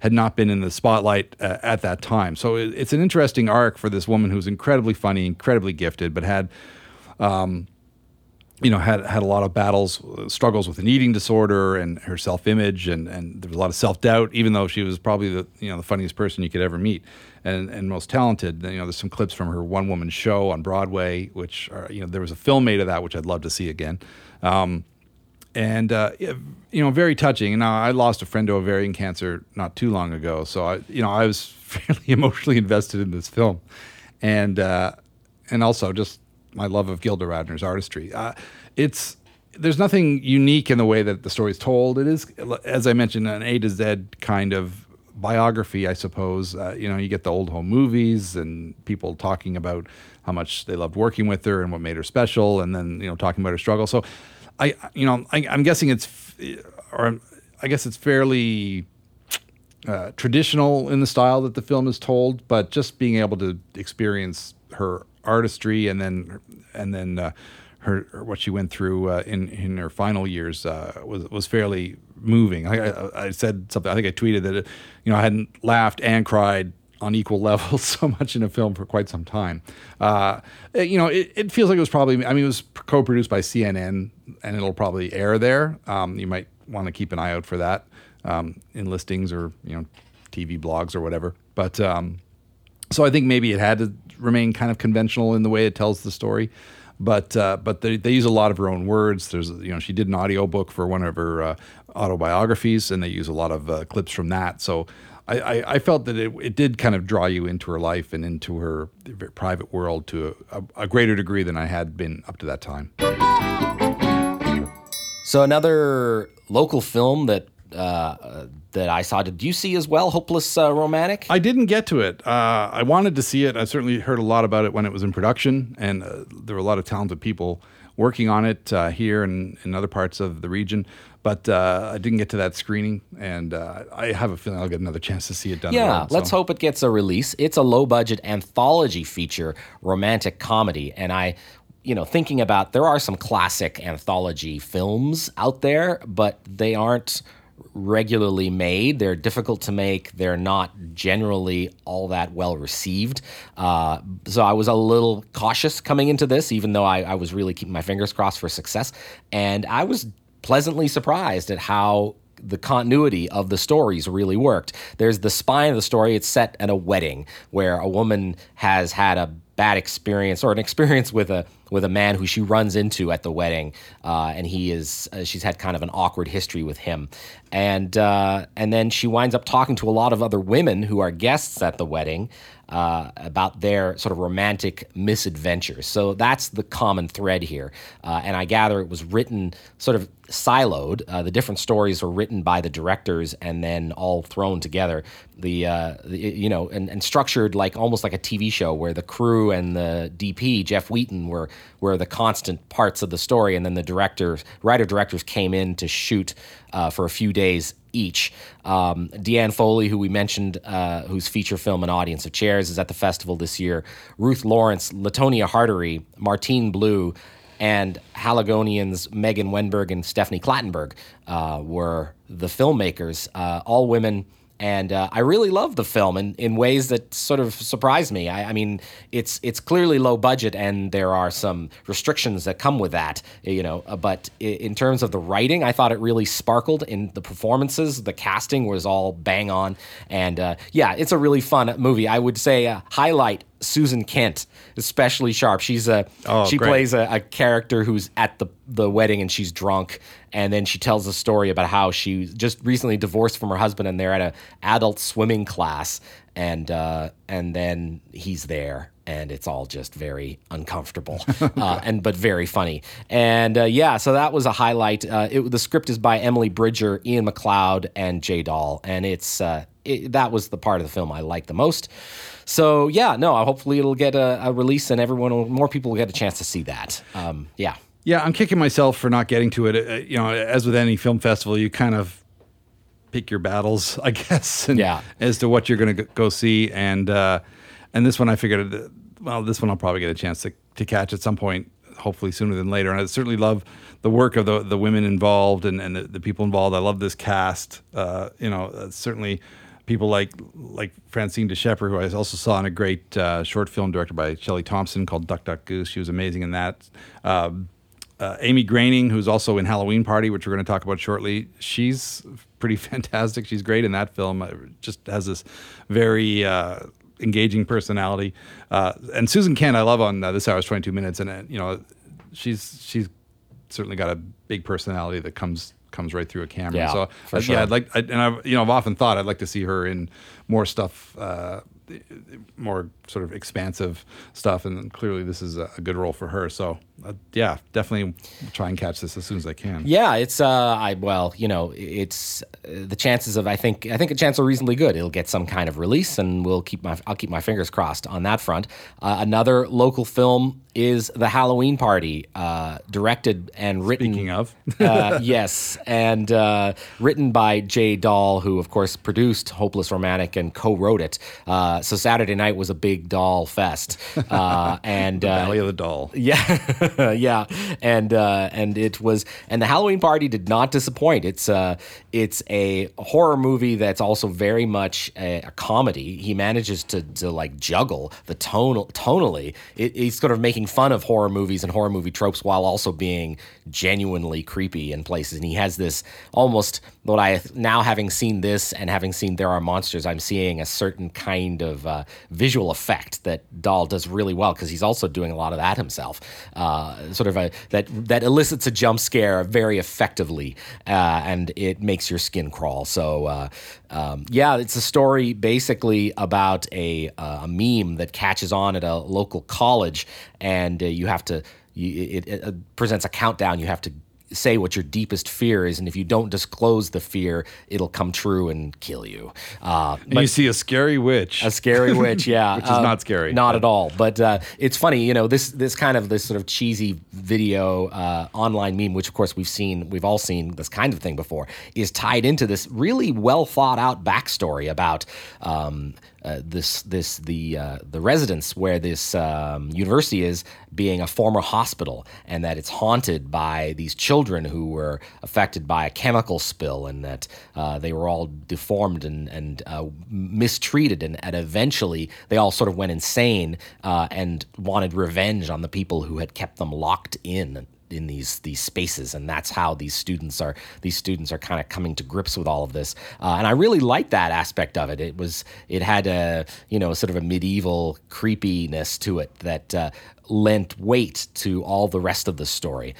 had not been in the spotlight at that time. So it's an interesting arc for this woman who's incredibly funny, incredibly gifted, but had, had a lot of struggles with an eating disorder and her self-image, and there was a lot of self-doubt, even though she was probably the funniest person you could ever meet and most talented. You know, there's some clips from her one-woman show on Broadway, which are, you know, there was a film made of that, which I'd love to see again. Very touching. And I lost a friend to ovarian cancer not too long ago, so I was fairly emotionally invested in this film, and also just my love of Gilda Radner's artistry. It's there's nothing unique in the way that the story is told. It is, as I mentioned, an A to Z kind of biography, I suppose. You know, you get the old home movies and people talking about how much they loved working with her and what made her special, and then, you know, talking about her struggle. So, I'm guessing it's fairly traditional in the style that the film is told, but just being able to experience her artistry and then her what she went through in her final years was fairly moving. I said something. I think I tweeted that I hadn't laughed and cried on equal levels so much in a film for quite some time. It feels like it was probably. I mean, it was co-produced by CNN, and it'll probably air there. You might want to keep an eye out for that in listings or TV blogs or whatever. But so I think maybe it had to remain kind of conventional in the way it tells the story. But they use a lot of her own words. There's, she did an audiobook for one of her autobiographies, and they use a lot of clips from that. So I felt that it did kind of draw you into her life and into her private world to a greater degree than I had been up to that time. So another local film that I saw. Did you see as well, Hopeless Romantic? I didn't get to it. I wanted to see it. I certainly heard a lot about it when it was in production, and there were a lot of talented people working on it here and in other parts of the region. But I didn't get to that screening, and I have a feeling I'll get another chance to see it done. Yeah, let's hope it gets a release. It's a low-budget anthology feature romantic comedy, and I... thinking about, there are some classic anthology films out there, but they aren't regularly made. They're difficult to make. They're not generally all that well received. So I was a little cautious coming into this, even though I was really keeping my fingers crossed for success. And I was pleasantly surprised at how the continuity of the stories really worked. There's the spine of the story. It's set at a wedding where a woman has had a bad experience or an experience with a man who she runs into at the wedding, and she's had kind of an awkward history with him, and then she winds up talking to a lot of other women who are guests at the wedding about their sort of romantic misadventures. So that's the common thread here, and I gather it was written sort of siloed. The different stories were written by the directors and then all thrown together. And structured like almost like a TV show where the crew and the DP, Jeff Wheaton, were the constant parts of the story, and then the writer-directors came in to shoot for a few days each. Deanne Foley, who we mentioned, whose feature film An Audience of Chairs is at the festival this year, Ruth Lawrence, Latonia Hartery, Martine Blue, and Haligonians Megan Wenberg and Stephanie Clattenburg were the filmmakers, all women. And I really love the film in ways that sort of surprised me. I mean, it's clearly low budget, and there are some restrictions that come with that, But in terms of the writing, I thought it really sparkled in the performances. The casting was all bang on. And it's a really fun movie. I would say highlight Susan Kent, especially sharp. She plays a character who's at the wedding, and she's drunk, and then she tells a story about how she just recently divorced from her husband, and they're at an adult swimming class, and then he's there, and it's all just very uncomfortable, but very funny. And so that was a highlight. The script is by Emily Bridger, Ian McLeod, and Jay Dahl, and that was the part of the film I liked the most. So, hopefully it'll get a release, and more people will get a chance to see that. Yeah, I'm kicking myself for not getting to it. As with any film festival, you kind of pick your battles, I guess, as to what you're going to go see. And this one, I figured, this one I'll probably get a chance to catch at some point, hopefully sooner than later. And I certainly love the work of the women involved and the people involved. I love this cast, certainly... People like Francine DeShepper, who I also saw in a great short film directed by Shelley Thompson called Duck, Duck, Goose. She was amazing in that. Amy Graining, who's also in Halloween Party, which we're going to talk about shortly. She's pretty fantastic. She's great in that film. Just has this very engaging personality. And Susan Kent, I love on This Hour's 22 Minutes. And, she's certainly got a big personality that comes right through a camera. Yeah, so for sure. I've often thought I'd like to see her in more stuff, more sort of expansive stuff, and clearly this is a good role for her. So yeah, definitely try and catch this as soon as I can. Yeah, it's the chances of I think the chances are reasonably good. It'll get some kind of release, and I'll keep my fingers crossed on that front. Another local film is The Halloween Party, directed and written. Speaking of, yes, and written by Jay Dahl, who of course produced Hopeless Romantic and co-wrote it. So Saturday night was a big Dahl fest, and the Valley of the Dahl. Yeah. Yeah, and it was, and The Halloween Party did not disappoint. It's a horror movie that's also very much a comedy. He manages to like juggle the tonally. He's sort of making fun of horror movies and horror movie tropes while also being genuinely creepy in places. And he has this almost what I now, having seen this and having seen There Are Monsters, I'm seeing a certain kind of visual effect that Dahl does really well, because he's also doing a lot of that himself. That elicits a jump scare very effectively, and it makes your skin crawl. So, it's a story basically about a meme that catches on at a local college, and it presents a countdown. You have to say what your deepest fear is, and if you don't disclose the fear, it'll come true and kill you. And you see a scary witch, yeah. Which is not scary. Not at all. But it's funny, this sort of cheesy video online meme, which of course we've all seen this kind of thing before, is tied into this really well thought out backstory about the residence where this university is being a former hospital, and that it's haunted by these children who were affected by a chemical spill, and that they were all deformed and mistreated, and eventually they all sort of went insane and wanted revenge on the people who had kept them locked in these spaces, and that's how these students are kind of coming to grips with all of this, and I really liked that aspect of it. It had a sort of a medieval creepiness to it that lent weight to all the rest of the story.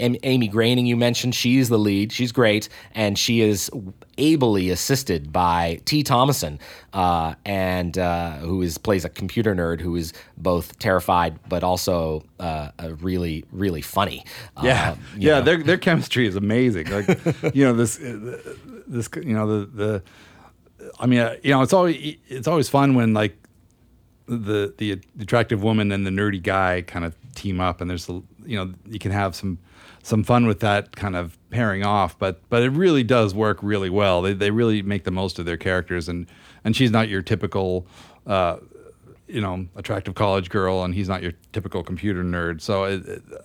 Amy Groening, you mentioned, she's the lead. She's great, and she is ably assisted by T. Thomason, who plays a computer nerd who is both terrified but also really, really funny. Their chemistry is amazing. Like it's always fun when like the attractive woman and the nerdy guy kind of team up, and there's you can have some fun with that kind of pairing off, but it really does work really well. They really make the most of their characters, and she's not your typical attractive college girl, and he's not your typical computer nerd. So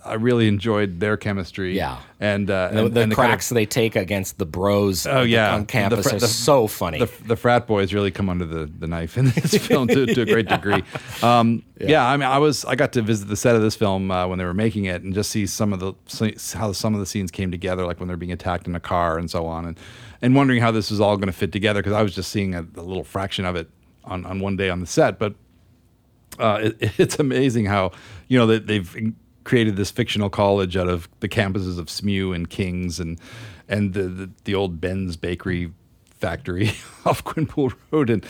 I really enjoyed their chemistry. Yeah, and the cracks kind of, they take against the bros. Oh, yeah. On campus are so funny. The frat boys really come under the knife in this film to a great degree. I got to visit the set of this film when they were making it, and just see how some of the scenes came together, like when they're being attacked in a car and so on, and wondering how this was all going to fit together, because I was just seeing a little fraction of it on one day on the set, but. It's amazing how they've created this fictional college out of the campuses of SMU and King's and the old Ben's Bakery factory off Quinpool Road,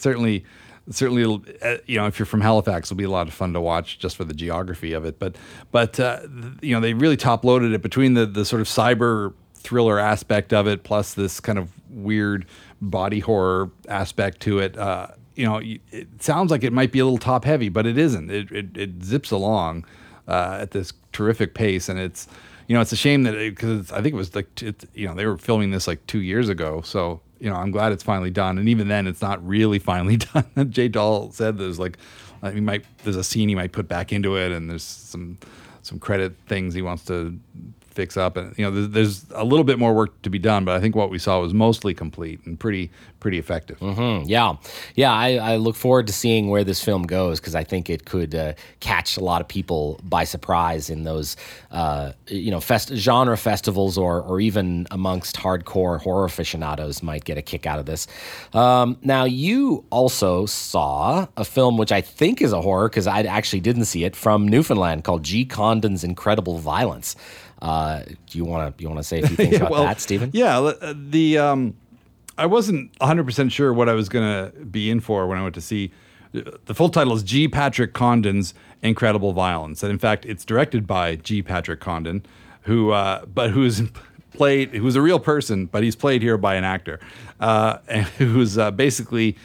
certainly, if you're from Halifax, it'll be a lot of fun to watch just for the geography of it. But they really top loaded it between the sort of cyber thriller aspect of it plus this kind of weird body horror aspect to it. It sounds like it might be a little top heavy, but it isn't. It zips along at this terrific pace, and it's a shame that because I think it was they were filming this like 2 years ago, so I'm glad it's finally done. And even then, it's not really finally done. Jay Dahl said there's a scene he might put back into it, and there's some credit things he wants to fix up, and there's a little bit more work to be done, but I think what we saw was mostly complete and pretty effective. Mm-hmm. Yeah. I look forward to seeing where this film goes, because I think it could catch a lot of people by surprise in those genre festivals, or even amongst hardcore horror aficionados might get a kick out of this. Now, you also saw a film which I think is a horror, because I actually didn't see it, from Newfoundland called G. Condon's Incredible Violence. Do you want to say a few things about that, Stephen? Yeah, I wasn't 100% sure what I was going to be in for when I went to see The full title is G. Patrick Condon's Incredible Violence, and in fact, it's directed by G. Patrick Condon, who was a real person, but he's played here by an actor, and who's basically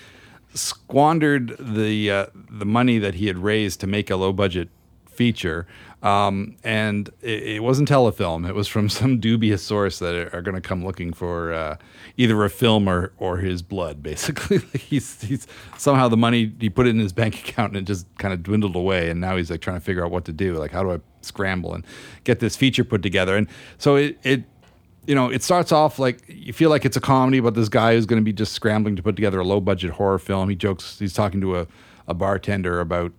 squandered the money that he had raised to make a low budget feature. And it wasn't Telefilm. It was from some dubious source that are going to come looking for either a film or his blood, basically. he's somehow the money, he put it in his bank account and it just kind of dwindled away. And now he's like trying to figure out what to do. Like, how do I scramble and get this feature put together? And so it starts off like you feel like it's a comedy about this guy who's going to be just scrambling to put together a low budget horror film. He jokes, he's talking to a bartender about,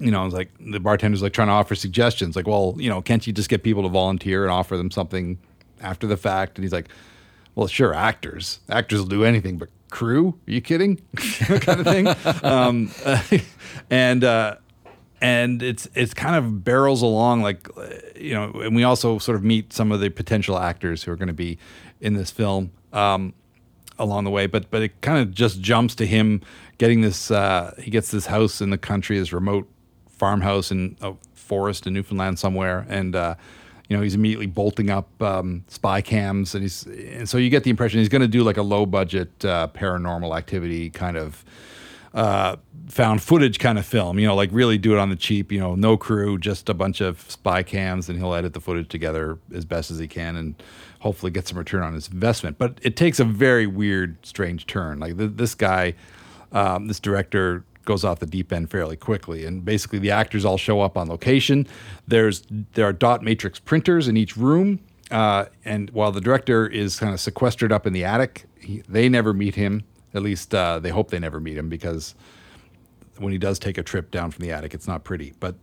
it's like the bartender's like trying to offer suggestions. Like, well, can't you just get people to volunteer and offer them something after the fact? And he's like, well, sure, actors will do anything, but crew? Are you kidding? kind of thing. And it's kind of barrels along, like, and we also sort of meet some of the potential actors who are going to be in this film along the way. But it kind of just jumps to him getting this. He gets this house in the country, this remote farmhouse in a forest in Newfoundland somewhere, and he's immediately bolting up spy cams, and so you get the impression he's going to do like a low budget paranormal activity kind of found footage kind of film, like really do it on the cheap, no crew, just a bunch of spy cams, and he'll edit the footage together as best as he can and hopefully get some return on his investment. But it takes a very weird, strange turn. Like this guy, this director, goes off the deep end fairly quickly, and basically the actors all show up on location. There are dot matrix printers in each room, and while the director is kind of sequestered up in the attic, they never meet him. At least they hope they never meet him, because when he does take a trip down from the attic, it's not pretty. But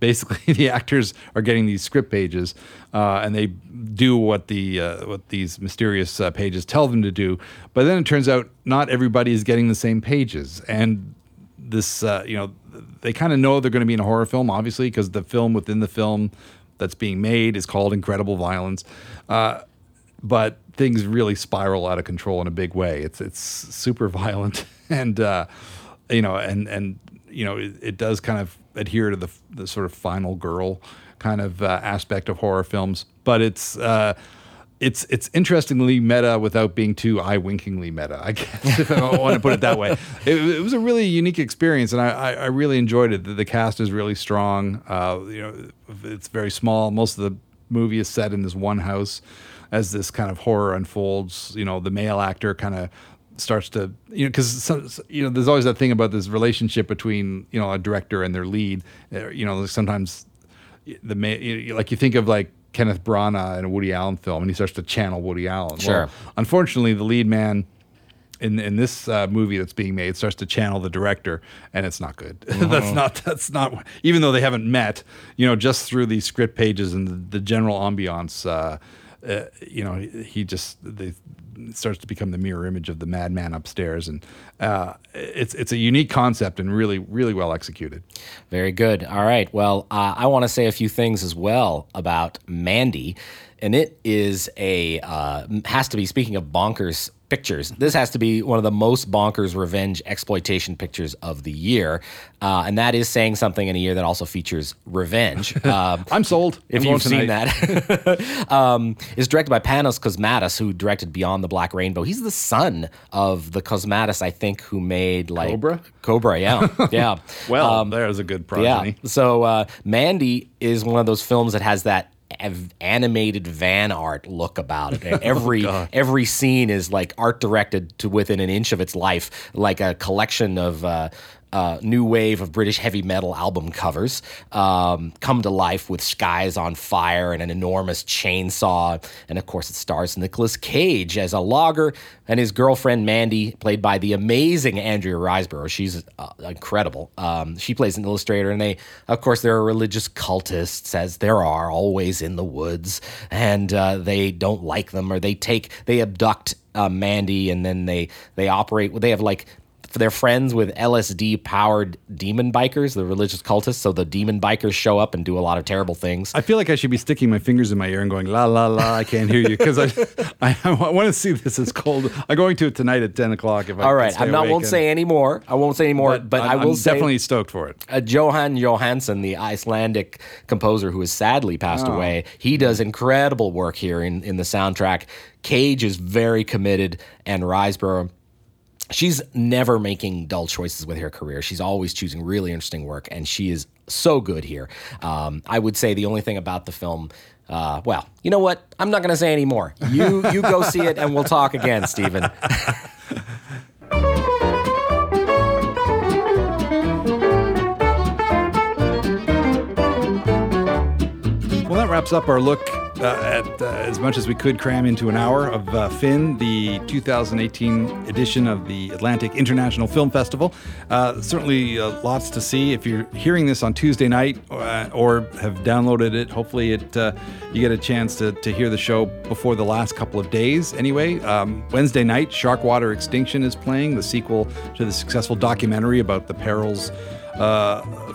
basically, the actors are getting these script pages, and they do what these mysterious pages tell them to do. But then it turns out not everybody is getting the same pages, and this, they kind of know they're going to be in a horror film, obviously, because the film within the film that's being made is called Incredible Violence. But things really spiral out of control in a big way. It's super violent, and it does kind of adhere to the sort of final girl kind of aspect of horror films. But it's interestingly meta without being too eye-winkingly meta, I guess, if I want to put it that way. It was a really unique experience, and I really enjoyed it. The cast is really strong. It's very small. Most of the movie is set in this one house. As this kind of horror unfolds, the male actor kind of starts to, because there's always that thing about this relationship between, a director and their lead. Sometimes the male, like you think of like Kenneth Branagh in a Woody Allen film, and he starts to channel Woody Allen. Sure. Well, unfortunately, the lead man in this movie that's being made starts to channel the director, and it's not good. Mm-hmm. that's not even though they haven't met. Just through these script pages and the general ambiance. He starts to become the mirror image of the madman upstairs, and it's a unique concept and really, really well executed. Very good. All right. Well, I want to say a few things as well about Mandy, and it is has to be, speaking of bonkers pictures, this has to be one of the most bonkers revenge exploitation pictures of the year, and that is saying something in a year that also features revenge. I'm sold. If you've seen that. It's directed by Panos Cosmatos, who directed Beyond the Black Rainbow. He's the son of the Cosmatos, I think, who made like Cobra, yeah. Well, there's a good progeny. Yeah. So Mandy is one of those films that has that animated van art look about it, and every scene is like art directed to within an inch of its life, like a collection of new wave of British heavy metal album covers come to life with skies on fire and an enormous chainsaw. And of course, it stars Nicolas Cage as a logger and his girlfriend Mandy, played by the amazing Andrea Riseborough. She's incredible. She plays an illustrator, and there are religious cultists, as there are always in the woods, and they don't like them, or they abduct Mandy, and then they operate. They have like They're friends with LSD-powered demon bikers, the religious cultists. So the demon bikers show up and do a lot of terrible things. I feel like I should be sticking my fingers in my ear and going, la, la, la, I can't hear you. Because I want to see this. It's cold. I'm going to it tonight at 10 o'clock. If all right. I won't say any more. But I will say. I'm definitely stoked for it. Johan Johansson, the Icelandic composer who has sadly passed away, he does incredible work here in the soundtrack. Cage is very committed, and Riseborough, she's never making dull choices with her career. She's always choosing really interesting work, and she is so good here. I would say the only thing about the film, well, you know what? I'm not going to say any more. You go see it, and we'll talk again, Stephen. Well, that wraps up our look at as much as we could cram into an hour of Finn, the 2018 edition of the Atlantic International Film Festival. Certainly lots to see. If you're hearing this on Tuesday night or have downloaded it, hopefully you get a chance to hear the show before the last couple of days. Anyway, Wednesday night, Sharkwater Extinction is playing, the sequel to the successful documentary about the perils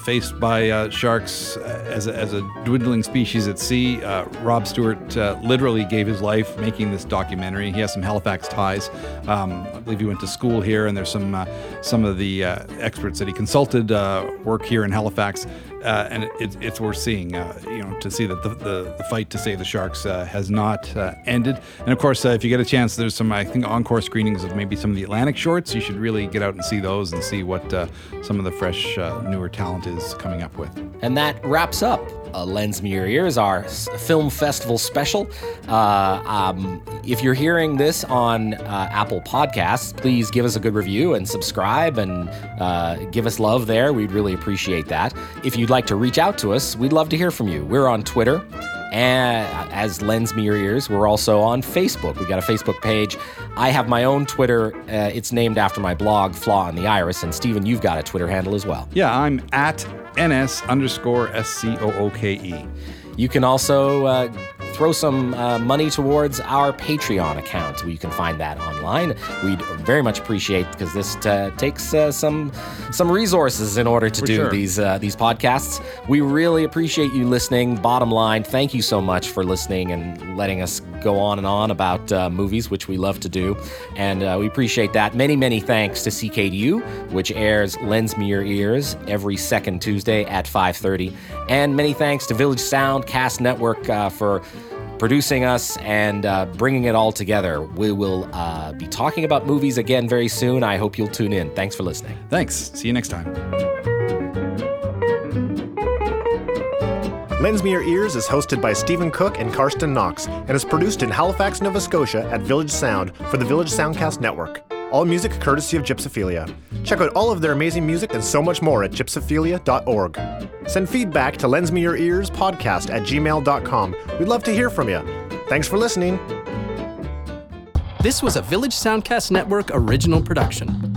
faced by sharks as a dwindling species at sea. Rob Stewart literally gave his life making this documentary. He has some Halifax ties. I believe he went to school here, and there's some of the experts that he consulted work here in Halifax. And it's worth seeing, to see that the fight to save the sharks has not ended. And of course, if you get a chance, there's some, I think, encore screenings of maybe some of the Atlantic shorts. You should really get out and see those and see what some of the fresh, newer talent is coming up with. And that wraps up Lends Me Your Ears, our film festival special. If you're hearing this on Apple Podcasts, please give us a good review and subscribe and give us love there. We'd really appreciate that. If you'd like to reach out to us, we'd love to hear from you. We're on Twitter as Lends Me Your Ears. We're also on Facebook. We got a Facebook page. I have my own Twitter. It's named after my blog, Flaw in the Iris. And Stephen, you've got a Twitter handle as well. Yeah, I'm at NS_SCOOKE. You can also throw some money towards our Patreon account. You can find that online. We'd very much appreciate, because this takes some resources in order to these podcasts. We really appreciate you listening. Bottom line, thank you so much for listening and letting us go on and on about movies, which we love to do. And we appreciate that. Many, many thanks to CKDU, which airs Lends Me Your Ears every second Tuesday at 5:30. And many thanks to Village Soundcast Network for producing us and bringing it all together. We will be talking about movies again very soon. I hope you'll tune in. Thanks for listening. Thanks. See you next time. Lends Me Your Ears is hosted by Stephen Cook and Karsten Knox and is produced in Halifax, Nova Scotia at Village Sound for the Village Soundcast Network. All music courtesy of Gypsophilia. Check out all of their amazing music and so much more at gypsophilia.org. Send feedback to Lends Me Your Ears podcast at gmail.com. We'd love to hear from you. Thanks for listening. This was a Village Soundcast Network original production.